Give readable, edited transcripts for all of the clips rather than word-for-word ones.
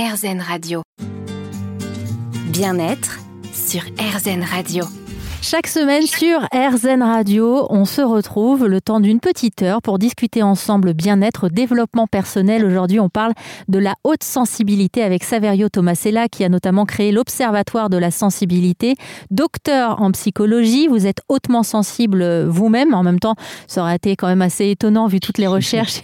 AirZen Radio. Bien-être sur AirZen Radio. Chaque semaine sur AirZen Radio, on se retrouve le temps d'une petite heure pour discuter ensemble bien-être, développement personnel. Aujourd'hui, on parle de la haute sensibilité avec Saverio Tomasella qui a notamment créé l'Observatoire de la Sensibilité. Docteur en psychologie, vous êtes hautement sensible vous-même. En même temps, ça aurait été quand même assez étonnant vu toutes les recherches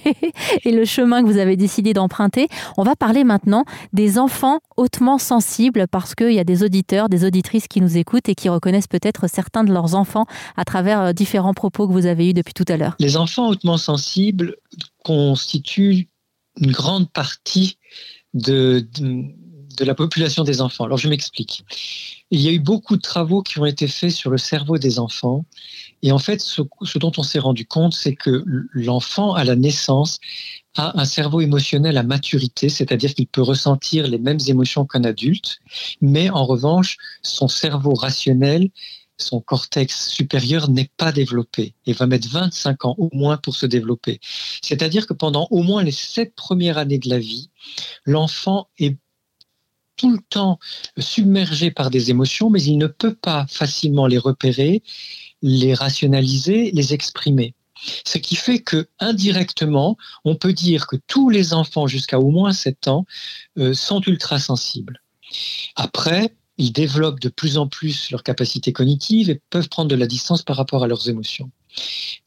et le chemin que vous avez décidé d'emprunter. On va parler maintenant des enfants hautement sensibles parce qu'il y a des auditeurs, des auditrices qui nous écoutent et qui reconnaissent peut-être certains de leurs enfants à travers différents propos que vous avez eus depuis tout à l'heure. Les enfants hautement sensibles constituent une grande partie de la population des enfants. Alors je m'explique. Il y a eu beaucoup de travaux qui ont été faits sur le cerveau des enfants et en fait ce dont on s'est rendu compte, c'est que l'enfant à la naissance a un cerveau émotionnel à maturité, c'est-à-dire qu'il peut ressentir les mêmes émotions qu'un adulte, mais en revanche son cerveau rationnel, son cortex supérieur n'est pas développé et va mettre 25 ans au moins pour se développer. C'est-à-dire que pendant au moins les 7 premières années de la vie, l'enfant est tout le temps submergé par des émotions, mais il ne peut pas facilement les repérer, les rationaliser, les exprimer. Ce qui fait que, indirectement, on peut dire que tous les enfants jusqu'à au moins 7 ans sont ultra-sensibles. Après, ils développent de plus en plus leurs capacités cognitives et peuvent prendre de la distance par rapport à leurs émotions.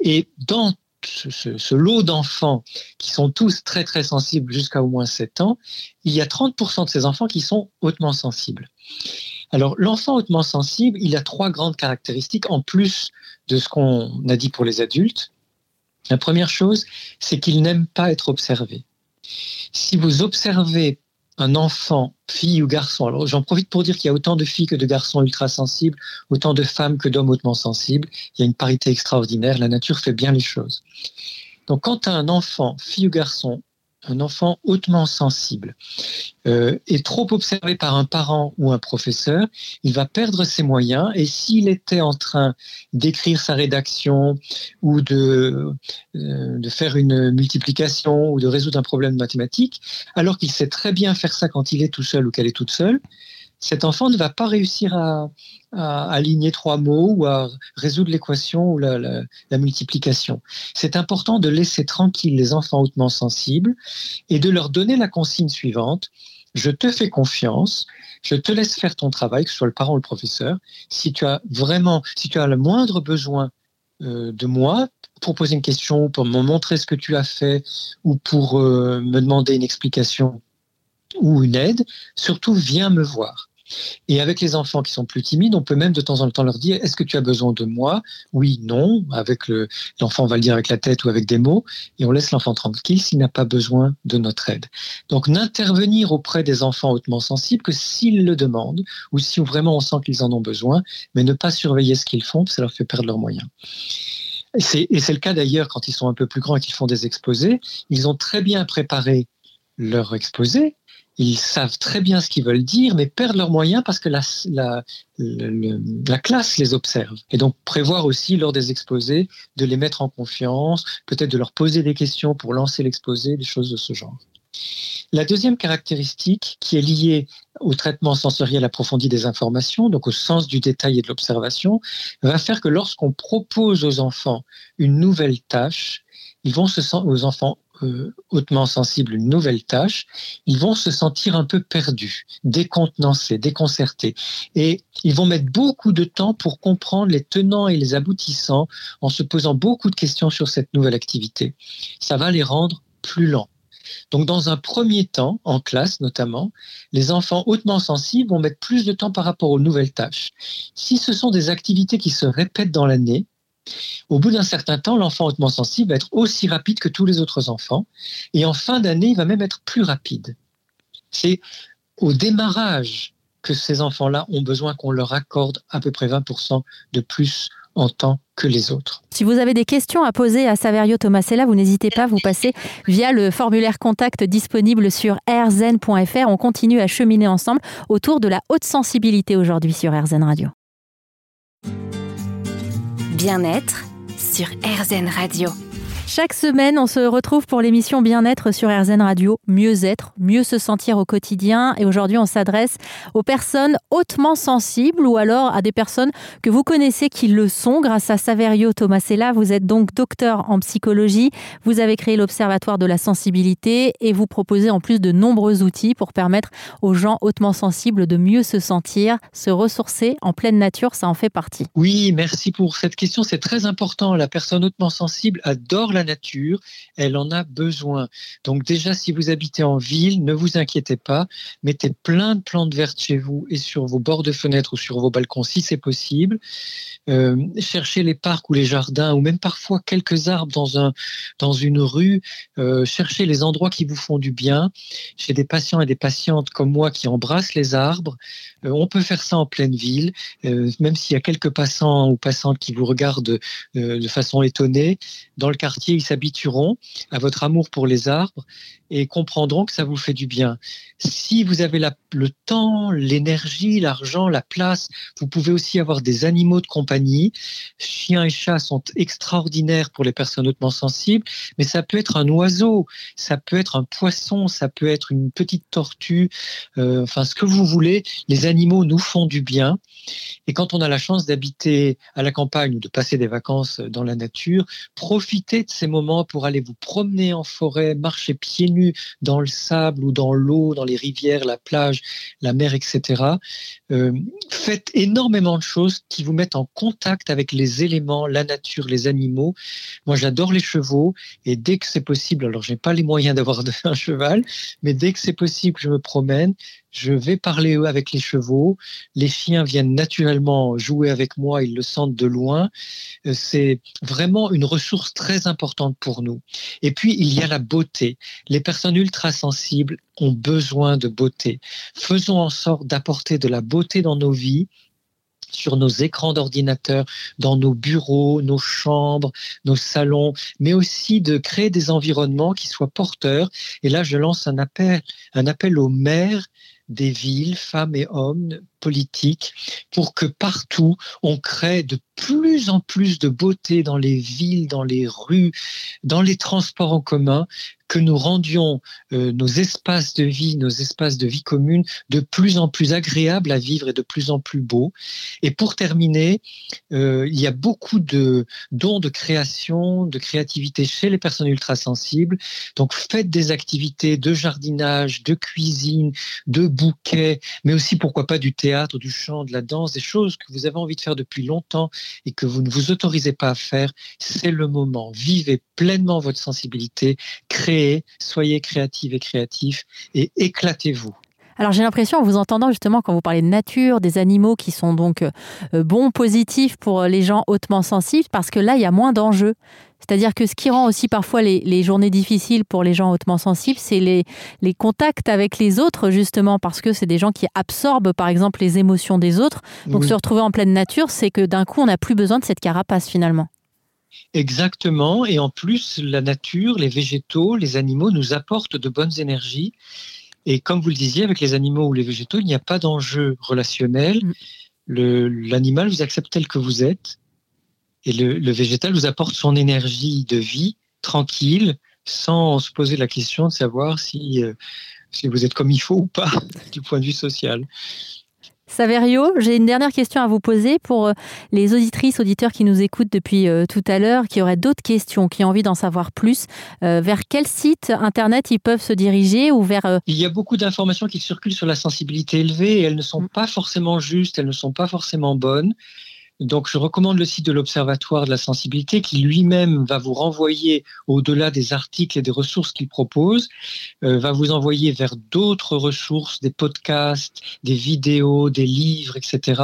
Et dans ce lot d'enfants qui sont tous très très sensibles jusqu'à au moins 7 ans, il y a 30% de ces enfants qui sont hautement sensibles. Alors l'enfant hautement sensible, il a 3 grandes caractéristiques en plus de ce qu'on a dit pour les adultes. La première chose, c'est qu'il n'aime pas être observé. Si vous observez un enfant, fille ou garçon, alors j'en profite pour dire qu'il y a autant de filles que de garçons ultra sensibles, autant de femmes que d'hommes hautement sensibles, il y a une parité extraordinaire, la nature fait bien les choses. Donc quand un enfant, fille ou garçon, un enfant hautement sensible, est trop observé par un parent ou un professeur, il va perdre ses moyens et s'il était en train d'écrire sa rédaction ou de faire une multiplication ou de résoudre un problème mathématique, alors qu'il sait très bien faire ça quand il est tout seul ou qu'elle est toute seule, cet enfant ne va pas réussir à aligner 3 mots ou à résoudre l'équation ou la multiplication. C'est important de laisser tranquilles les enfants hautement sensibles et de leur donner la consigne suivante. Je te fais confiance, je te laisse faire ton travail, que ce soit le parent ou le professeur. Si tu as le moindre besoin de moi, pour poser une question, pour me montrer ce que tu as fait ou pour me demander une explication ou une aide, surtout viens me voir. Et avec les enfants qui sont plus timides, on peut même de temps en temps leur dire « Est-ce que tu as besoin de moi ?» Oui, non, avec l'enfant on va le dire avec la tête ou avec des mots, et on laisse l'enfant tranquille s'il n'a pas besoin de notre aide. Donc n'intervenir auprès des enfants hautement sensibles que s'ils le demandent, ou si vraiment on sent qu'ils en ont besoin, mais ne pas surveiller ce qu'ils font, parce que ça leur fait perdre leurs moyens. Et c'est le cas d'ailleurs quand ils sont un peu plus grands et qu'ils font des exposés, ils ont très bien préparé leur exposé, ils savent très bien ce qu'ils veulent dire, mais perdent leurs moyens parce que la classe les observe. Et donc, prévoir aussi, lors des exposés, de les mettre en confiance, peut-être de leur poser des questions pour lancer l'exposé, des choses de ce genre. La deuxième caractéristique, qui est liée au traitement sensoriel approfondi des informations, donc au sens du détail et de l'observation, va faire que lorsqu'on propose aux enfants une nouvelle tâche, hautement sensibles, une nouvelle tâche, ils vont se sentir un peu perdus, décontenancés, déconcertés. Et ils vont mettre beaucoup de temps pour comprendre les tenants et les aboutissants en se posant beaucoup de questions sur cette nouvelle activité. Ça va les rendre plus lents. Donc, dans un premier temps, en classe notamment, les enfants hautement sensibles vont mettre plus de temps par rapport aux nouvelles tâches. Si ce sont des activités qui se répètent dans l'année, au bout d'un certain temps, l'enfant hautement sensible va être aussi rapide que tous les autres enfants et en fin d'année, il va même être plus rapide. C'est au démarrage que ces enfants-là ont besoin qu'on leur accorde à peu près 20% de plus en temps que les autres. Si vous avez des questions à poser à Saverio Tomasella, vous n'hésitez pas, vous passez via le formulaire contact disponible sur airzen.fr. On continue à cheminer ensemble autour de la haute sensibilité aujourd'hui sur AirZen Radio. Bien-être sur AirZen Radio. Chaque semaine, on se retrouve pour l'émission Bien-être sur AirZen Radio. Mieux être, mieux se sentir au quotidien. Et aujourd'hui, on s'adresse aux personnes hautement sensibles ou alors à des personnes que vous connaissez qui le sont. Grâce à Saverio Tomasella, vous êtes donc docteur en psychologie. Vous avez créé l'Observatoire de la Sensibilité et vous proposez en plus de nombreux outils pour permettre aux gens hautement sensibles de mieux se sentir, se ressourcer en pleine nature. Ça en fait partie. Oui, merci pour cette question. C'est très important. La personne hautement sensible adore la nature, elle en a besoin. Donc déjà, si vous habitez en ville, ne vous inquiétez pas, mettez plein de plantes vertes chez vous et sur vos bords de fenêtres ou sur vos balcons si c'est possible. Cherchez les parcs ou les jardins ou même parfois quelques arbres dans une rue. Cherchez les endroits qui vous font du bien. Chez des patients et des patientes comme moi qui embrassent les arbres, on peut faire ça en pleine ville, même s'il y a quelques passants ou passantes qui vous regardent de façon étonnée. Dans le quartier, ils s'habitueront à votre amour pour les arbres et comprendront que ça vous fait du bien. Si vous avez le temps, l'énergie, l'argent, la place, vous pouvez aussi avoir des animaux de compagnie. Chiens et chats sont extraordinaires pour les personnes hautement sensibles, mais ça peut être un oiseau, ça peut être un poisson, ça peut être une petite tortue, enfin ce que vous voulez. Les animaux nous font du bien. Et quand on a la chance d'habiter à la campagne ou de passer des vacances dans la nature, profitez de ces moments pour aller vous promener en forêt, marcher pieds nus dans le sable ou dans l'eau, dans les rivières, la plage, la mer, etc. Faites énormément de choses qui vous mettent en contact avec les éléments, la nature, les animaux. Moi, j'adore les chevaux et dès que c'est possible, alors je n'ai pas les moyens d'avoir un cheval, mais dès que c'est possible, je me promène. Je vais parler avec les chevaux. Les chiens viennent naturellement jouer avec moi. Ils le sentent de loin. C'est vraiment une ressource très importante pour nous. Et puis, il y a la beauté. Les personnes ultra-sensibles ont besoin de beauté. Faisons en sorte d'apporter de la beauté dans nos vies, sur nos écrans d'ordinateur, dans nos bureaux, nos chambres, nos salons, mais aussi de créer des environnements qui soient porteurs. Et là, je lance un appel aux maires des villes, femmes et hommes, politiques, pour que partout, on crée de plus en plus de beauté dans les villes, dans les rues, dans les transports en commun, que nous rendions nos espaces de vie, nos espaces de vie commune de plus en plus agréables à vivre et de plus en plus beaux. Et pour terminer, il y a beaucoup de dons de création, de créativité chez les personnes ultra-sensibles. Donc faites des activités de jardinage, de cuisine, de bouquets, mais aussi pourquoi pas du théâtre, du chant, de la danse, des choses que vous avez envie de faire depuis longtemps et que vous ne vous autorisez pas à faire. C'est le moment. Vivez pleinement votre sensibilité, créez. Soyez créatives et créatifs et éclatez-vous. Alors j'ai l'impression, en vous entendant justement quand vous parlez de nature, des animaux qui sont donc bons, positifs pour les gens hautement sensibles, parce que là, il y a moins d'enjeux. C'est-à-dire que ce qui rend aussi parfois les journées difficiles pour les gens hautement sensibles, c'est les contacts avec les autres, justement, parce que c'est des gens qui absorbent, par exemple, les émotions des autres. Donc oui. Se retrouver en pleine nature, c'est que d'un coup, on n'a plus besoin de cette carapace, finalement. Exactement, et en plus, la nature, les végétaux, les animaux nous apportent de bonnes énergies. Et comme vous le disiez, avec les animaux ou les végétaux, il n'y a pas d'enjeu relationnel. L'animal vous accepte tel que vous êtes, et le végétal vous apporte son énergie de vie tranquille, sans se poser la question de savoir si vous êtes comme il faut ou pas, du point de vue social. Saverio, j'ai une dernière question à vous poser pour les auditrices, auditeurs qui nous écoutent depuis tout à l'heure, qui auraient d'autres questions, qui ont envie d'en savoir plus. Vers quel site internet ils peuvent se diriger ou vers... Il y a beaucoup d'informations qui circulent sur la sensibilité élevée et elles ne sont pas forcément justes, elles ne sont pas forcément bonnes. Donc, je recommande le site de l'Observatoire de la Sensibilité qui lui-même va vous renvoyer au-delà des articles et des ressources qu'il propose, va vous envoyer vers d'autres ressources, des podcasts, des vidéos, des livres, etc.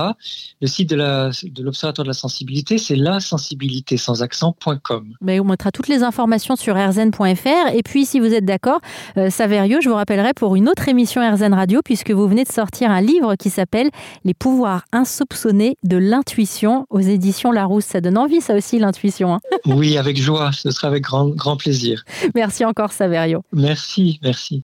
Le site de l'Observatoire de la Sensibilité, c'est lasensibilité-sans-accent.com. On mettra toutes les informations sur airzen.fr. Et puis, si vous êtes d'accord, Saverio, je vous rappellerai pour une autre émission AirZen Radio, puisque vous venez de sortir un livre qui s'appelle « Les pouvoirs insoupçonnés de l'intuition ». Aux éditions Larousse. Ça donne envie, ça aussi, l'intuition. Oui, avec joie. Ce sera avec grand plaisir. Merci encore, Saverio. Merci.